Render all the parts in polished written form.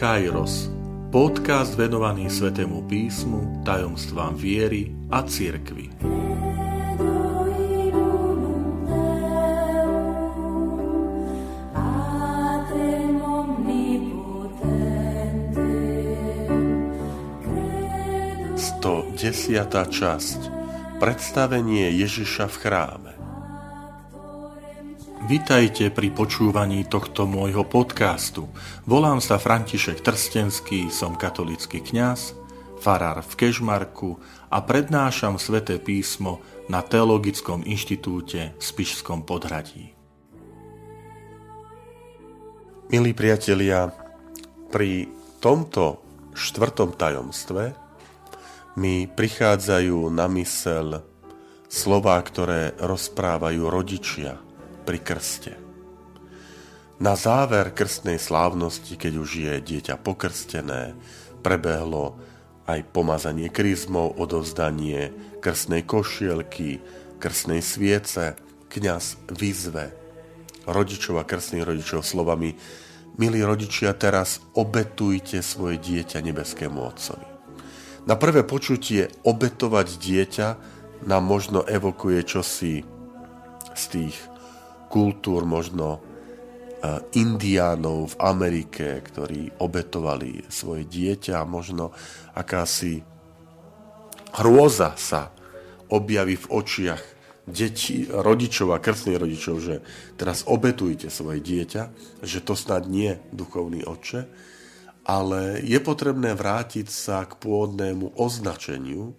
Kairos, podcast venovaný Svätému písmu, tajomstvám viery a cirkvi. To 10. časť. Predstavenie Ježiša v chráme. Vitajte pri počúvaní tohto môjho podcastu. Volám sa František Trstenský, som katolícky kňaz, farár v Kežmarku a prednášam Sväté písmo na Teologickom inštitúte v Spišskom Podhradí. Milí priatelia, pri tomto štvrtom tajomstve mi prichádzajú na myseľ slová, ktoré rozprávajú rodičia pri krste. Na záver krstnej slávnosti, keď už je dieťa pokrstené, prebehlo aj pomazanie kryzmou, odovzdanie krstnej košielky, krstnej sviece, kňaz vyzve rodičov a krstných rodičov slovami: milí rodičia, teraz obetujte svoje dieťa nebeskému Otcovi. Na prvé počutie obetovať dieťa nám možno evokuje čosi z tých kultúr, možno Indiánov v Amerike, ktorí obetovali svoje dieťa, možno akási hrôza sa objaví v očiach detí, rodičov a krstných rodičov, že teraz obetujte svoje dieťa, že to snad nie duchovný otče. Ale je potrebné vrátiť sa k pôvodnému označeniu.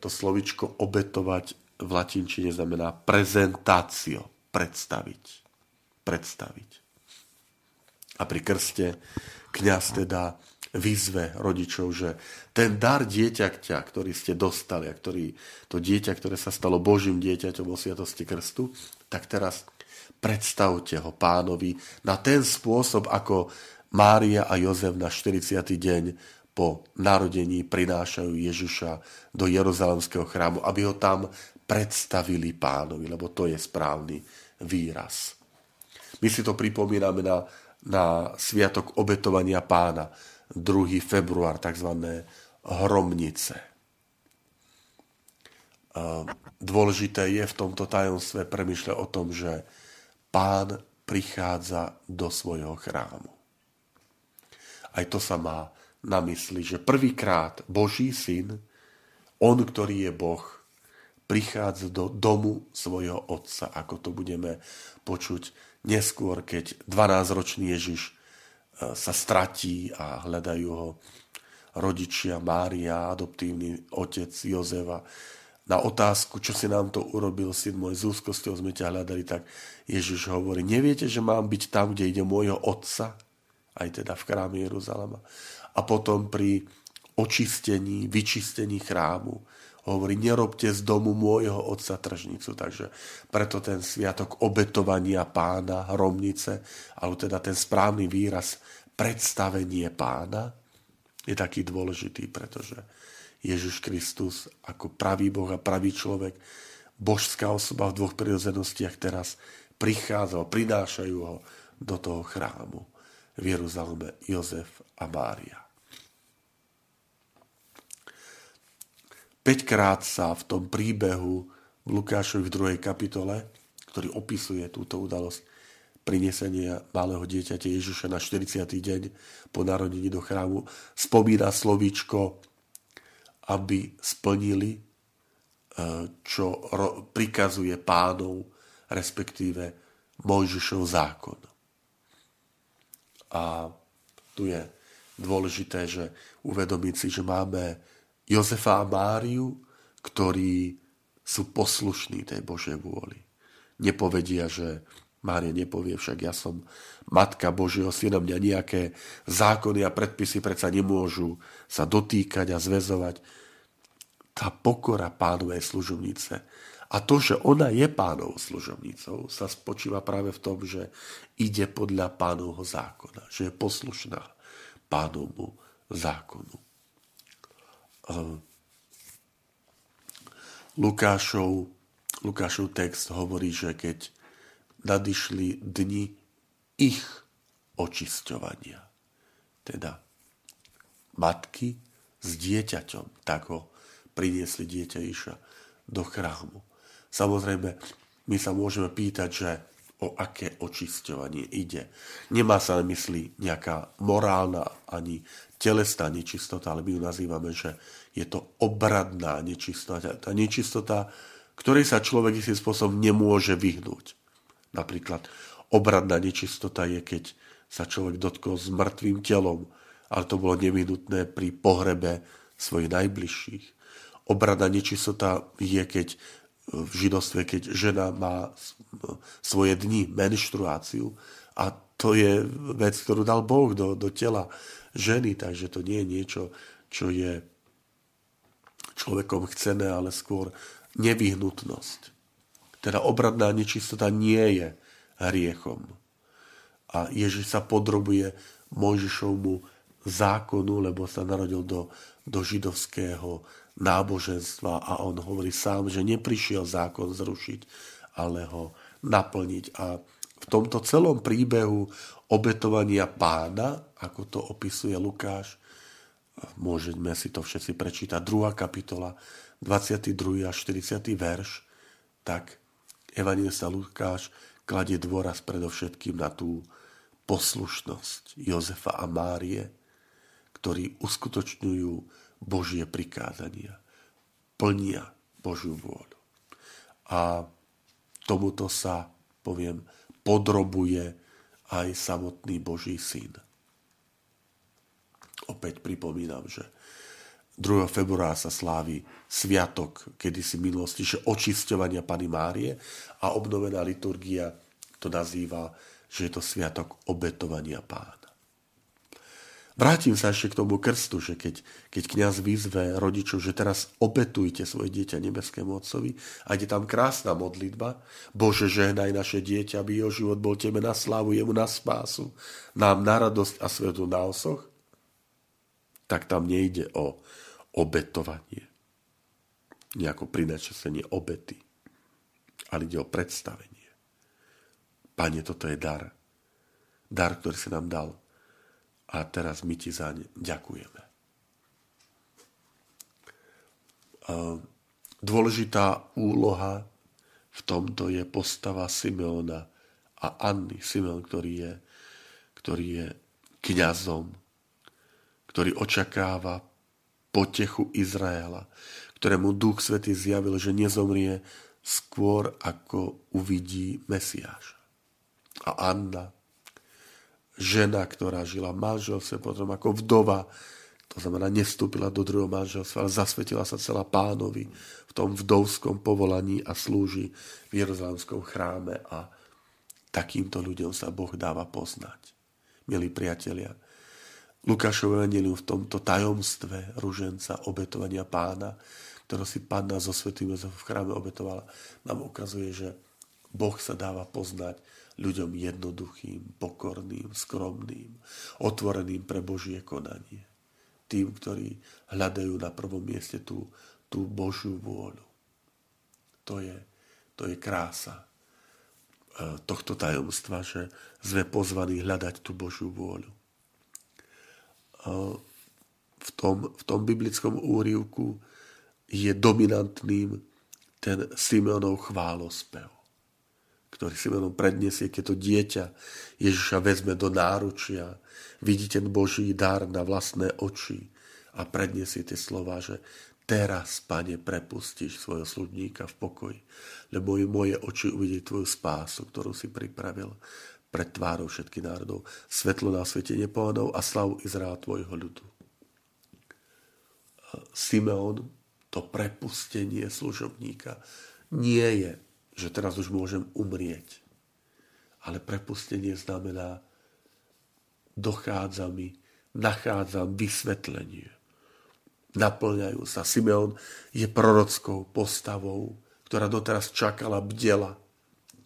To slovičko obetovať v latinčine znamená prezentácio, predstaviť. A pri krste kňaz teda vyzve rodičov, že ten dar dieťaťa, ktorý ste dostali, a ktorý, to dieťa, ktoré sa stalo Božím dieťaťom vo sviatosti krstu, tak teraz predstavte ho Pánovi na ten spôsob, ako Mária a Jozef na 40. deň po narodení prinášajú Ježiša do Jeruzalemského chrámu, aby ho tam predstavili Pánovi, lebo to je správny výraz. My si to pripomíname na sviatok obetovania Pána, 2. február, tzv. Hromnice. Dôležité je v tomto tajomstve premýšľať o tom, že Pán prichádza do svojho chrámu. Aj to sa má na mysli, že prvýkrát Boží syn, on, ktorý je Boh, prichádza do domu svojho otca, ako to budeme počuť neskôr, keď 12-ročný Ježiš sa stratí a hľadajú ho rodičia Mária, adoptívny otec Jozefa. Na otázku, čo si nám to urobil, syn môj, z úzkosťou sme ťa hľadali, tak Ježiš hovorí: neviete, že mám byť tam, kde ide môjho otca? Aj teda v chráme Jeruzalema. A potom pri očistení, vyčistení chrámu hovorí: nerobte z domu môjho otca tržnicu. Takže preto ten sviatok obetovania Pána, hromnice, alebo teda ten správny výraz predstavenie Pána je taký dôležitý, pretože Ježiš Kristus ako pravý Boh a pravý človek, božská osoba v dvoch prirodzenostiach, teraz prichádza, prinášajú ho do toho chrámu v Jeruzaleme Jozef a Mária. 5-krát sa v tom príbehu v Lukášovi v 2. kapitole, ktorý opisuje túto udalosť prinesenia malého dieťaťa Ježiša na 40. deň po narodení do chrámu, spomína slovíčko, aby splnili, čo prikazuje Pánov, respektíve Mojžišov zákon. A tu je dôležité, že uvedomiť si, že máme Jozefa a Máriu, ktorí sú poslušní tej Božej vôli. Nepovedia, že Mária nepovie, však ja som matka Božieho syna, mňa nejaké zákony a predpisy predsa nemôžu sa dotýkať a zväzovať. Tá pokora Pánovej služobnice a to, že ona je Pánovou služobnicou, sa spočíva práve v tom, že ide podľa Pánovho zákona, že je poslušná Pánovmu zákonu. Lukášov text hovorí, že keď nadišli dni ich očisťovania, teda matky s dieťaťom, tak ho priniesli dieťa Ježiša do chrámu. Samozrejme, my sa môžeme pýtať, že o aké očisťovanie ide. Nemá sa na mysli nejaká morálna ani telesná nečistota, ale my ju nazývame, že je to obradná nečistota. Tá nečistota, ktorej sa človek istým spôsobom nemôže vyhnúť. Napríklad obradná nečistota je, keď sa človek dotkol s mŕtvým telom, ale to bolo nevyhnutné pri pohrebe svojich najbližších. Obradná nečistota je, keď v židovstve, keď žena má svoje dni, menštruáciu, a to je vec, ktorú dal Boh do tela ženy, takže to nie je niečo, čo je človekom chcené, ale skôr nevyhnutnosť. Teda obradná nečistota nie je hriechom. A Ježiš sa podrobuje Mojžišovmu zákonu, lebo sa narodil do židovského náboženstva a on hovorí sám, že neprišiel zákon zrušiť, ale ho naplniť. A v tomto celom príbehu obetovania Pána, ako to opisuje Lukáš, môžeme si to všetci prečítať, 2. kapitola, 22. až 40. verš, tak evanjelista Lukáš kladie dôraz predovšetkým na tú poslušnosť Jozefa a Márie, ktorí uskutočňujú Božie prikázania, plnia Božiu vôľu. A tomuto sa, poviem, podrobuje aj samotný Boží syn. Opäť pripomínam, že 2. februára sa slávi sviatok kedysi minulosti, že očisťovania Panny Márie, a obnovená liturgia to nazýva, že je to sviatok obetovania Pána. Vrátim sa ešte k tomu krstu, že keď kňaz vyzve rodičov, že teraz obetujte svoje dieťa nebeskému Otcovi, a ide tam krásna modlitba: Bože, žehnaj naše dieťa, aby jeho život bol tebe na slávu, jemu na spásu, nám na radosť a svetu na osoch, tak tam nejde o obetovanie, nejako prinačasenie obety, ale ide o predstavenie. Pane, toto je dar. Dar, ktorý si nám dal. A teraz my ti za ne ďakujeme. Dôležitá úloha v tomto je postava Simeona a Anny. Simeon, ktorý je kňazom, ktorý očakáva potechu Izraela, ktorému Duch Svätý zjavil, že nezomrie skôr, ako uvidí Mesiáša. A Anna, žena, ktorá žila v manželstve, potom ako vdova, to znamená nestúpila do druhého manželstva, ale zasvetila sa celá Pánovi v tom vdovskom povolaní a slúži v Jeruzalemskom chráme, a takýmto ľuďom sa Boh dáva poznať. Milí priatelia, Lukášovo evanjelium v tomto tajomstve ruženca obetovania Pána, ktorého si Panna so svätým Jozefom v chráme obetovala, nám ukazuje, že Boh sa dáva poznať ľuďom jednoduchým, pokorným, skromným, otvoreným pre Božie konanie. Tým, ktorí hľadajú na prvom mieste tú Božiu vôľu. To je krása tohto tajomstva, že sme pozvaní hľadať tú Božiu vôľu. V tom biblickom úryvku je dominantným ten Simeonov chválospev, ktorý Simeon predniesie, keď to dieťa Ježiša vezme do náručia, vidí ten Boží dar na vlastné oči a predniesie tie slova, že teraz, Pane, prepustíš svojho služobníka v pokoji, lebo moje oči uvidí tvoju spásu, ktorú si pripravil pred tvárou všetkých národov, svetlo na svete nepohanov a slavu Izraela tvojho ľudu. Simeon, to prepustenie služobníka nie je, že teraz už môžem umrieť. Ale prepustenie znamená, dochádza mi, nachádzam vysvetlenie. Naplňajú sa. Simeon je prorockou postavou, ktorá doteraz čakala, bdela,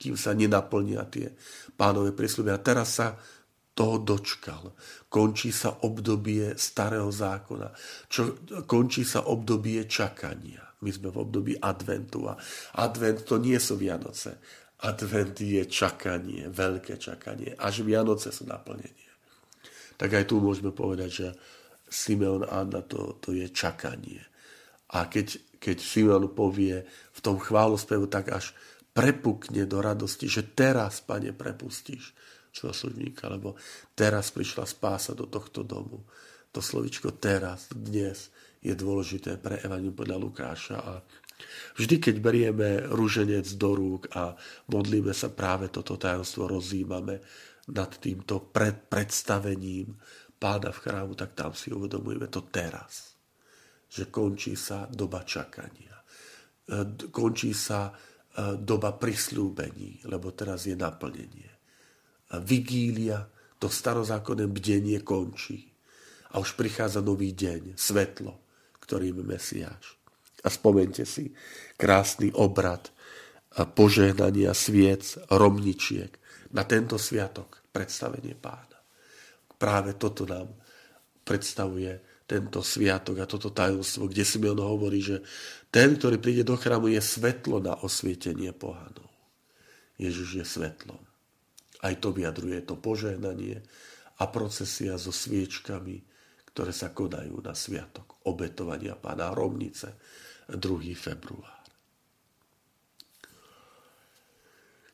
kým sa nenaplnia tie Pánove prísľuby. A teraz sa toho dočkal. Končí sa obdobie starého zákona. Končí sa obdobie čakania. My sme v období adventu, a advent to nie sú Vianoce. Advent je čakanie, veľké čakanie. Až Vianoce sú naplnenie. Tak aj tu môžeme povedať, že Simeon Anna to je čakanie. A keď Simeon povie v tom chválospevu, tak až prepukne do radosti, že teraz, Pane, prepustíš zlosludníka, lebo teraz prišla spása do tohto domu. To slovičko teraz, dnes je dôležité pre Evangelium podľa Lukáša. A vždy, keď berieme ruženec do rúk a modlíme sa, práve toto tajomstvo rozjímame nad týmto predstavením Pána v chrámu, tak tam si uvedomujeme to teraz, že končí sa doba čakania. Končí sa doba prisľúbení, lebo teraz je naplnenie. Vigília, to starozákonné bdenie končí. A už prichádza nový deň, svetlo, ktorým je Mesiáš. A spomente si krásny obrad požehnania sviec, romničiek na tento sviatok, predstavenie Pána. Práve toto nám predstavuje tento sviatok a toto tajomstvo, kde Simeon hovorí, že ten, ktorý príde do chrámu, je svetlo na osvietenie pohanov. Ježiš je svetlom. Aj to vyjadruje to požehnanie a procesia so sviečkami, ktoré sa konajú na sviatok obetovania Pána Romnice 2. február.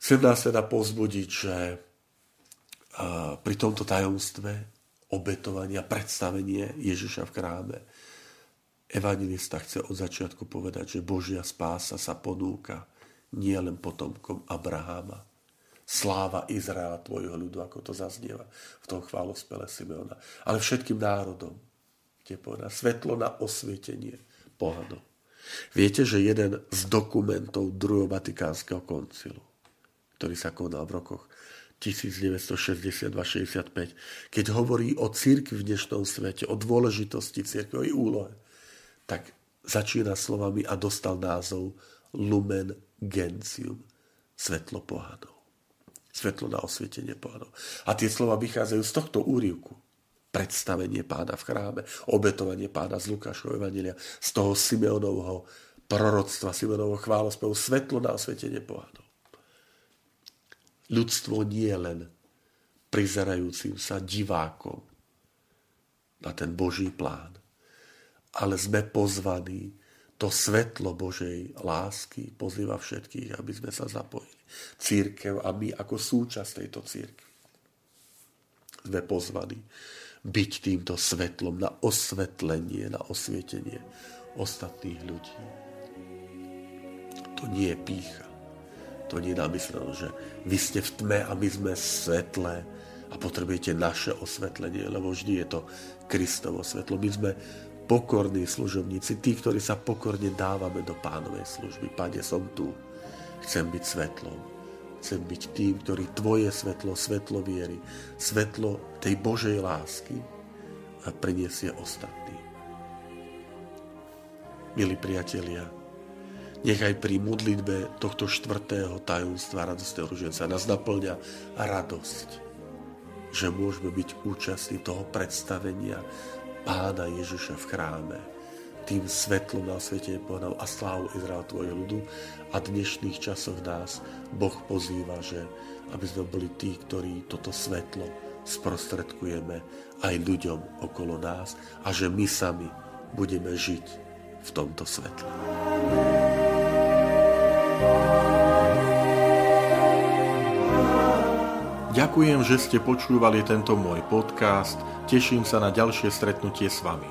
Chcem nás teda povzbudiť, že pri tomto tajomstve obetovania, predstavenie Ježiša v chráme, evangelista chce od začiatku povedať, že Božia spása sa ponúka nielen potomkom Abraháma. Sláva Izraela, tvojho ľudu, ako to zaznieva v tom chválospele Simeona. Ale všetkým národom, kde povedá, svetlo na osvietenie pohanov. Viete, že jeden z dokumentov druhého Vatikánskeho koncilu, ktorý sa konal v rokoch 1962-65, keď hovorí o cirkvi v dnešnom svete, o dôležitosti cirkvi, o jej úlohe, tak začína slovami a dostal názov Lumen Gentium, svetlo pohanov. Svetlo na osvietenie pohanov. A tie slova vychádzajú z tohto úryvku. Predstavenie Pána v chráme, obetovanie Pána z Lukášovho evanjelia, z toho Simeonovho proroctva, Simeonovho chválospevu, svetlo na osvietenie pohanov. Ľudstvo nie je len prizerajúcim sa divákom na ten Boží plán, ale sme pozvaní. To svetlo Božej lásky pozýva všetkých, aby sme sa zapojili. Cirkev a my ako súčasť tejto cirkvi sme pozvaní byť týmto svetlom na osvetlenie, na osvietenie ostatných ľudí. To nie je pýcha. To nie je namyslené, že vy ste v tme a my sme svetlé a potrebujete naše osvetlenie, lebo vždy je to Kristovo svetlo. My sme pokorní služobníci, tí, ktorí sa pokorne dávame do Pánovej služby. Pane, som tu. Chcem byť svetlom. Chcem byť tým, ktorý tvoje svetlo, svetlo viery, svetlo tej Božej lásky a priniesie ostatní. Milí priatelia, nechaj pri modlitbe tohto štvrtého tajomstva radostného ruženca nás naplňa radosť, že môžeme byť účastní toho predstavenia Pána Ježiša v chráme, tým svetlom na osvietenie pohanov a slávu Izraela tvojho ľudu. A v dnešných časoch nás Boh pozýva, že aby sme boli tí, ktorí toto svetlo sprostredkujeme aj ľuďom okolo nás a že my sami budeme žiť v tomto svetle. Ďakujem, že ste počúvali tento môj podcast. Teším sa na ďalšie stretnutie s vami.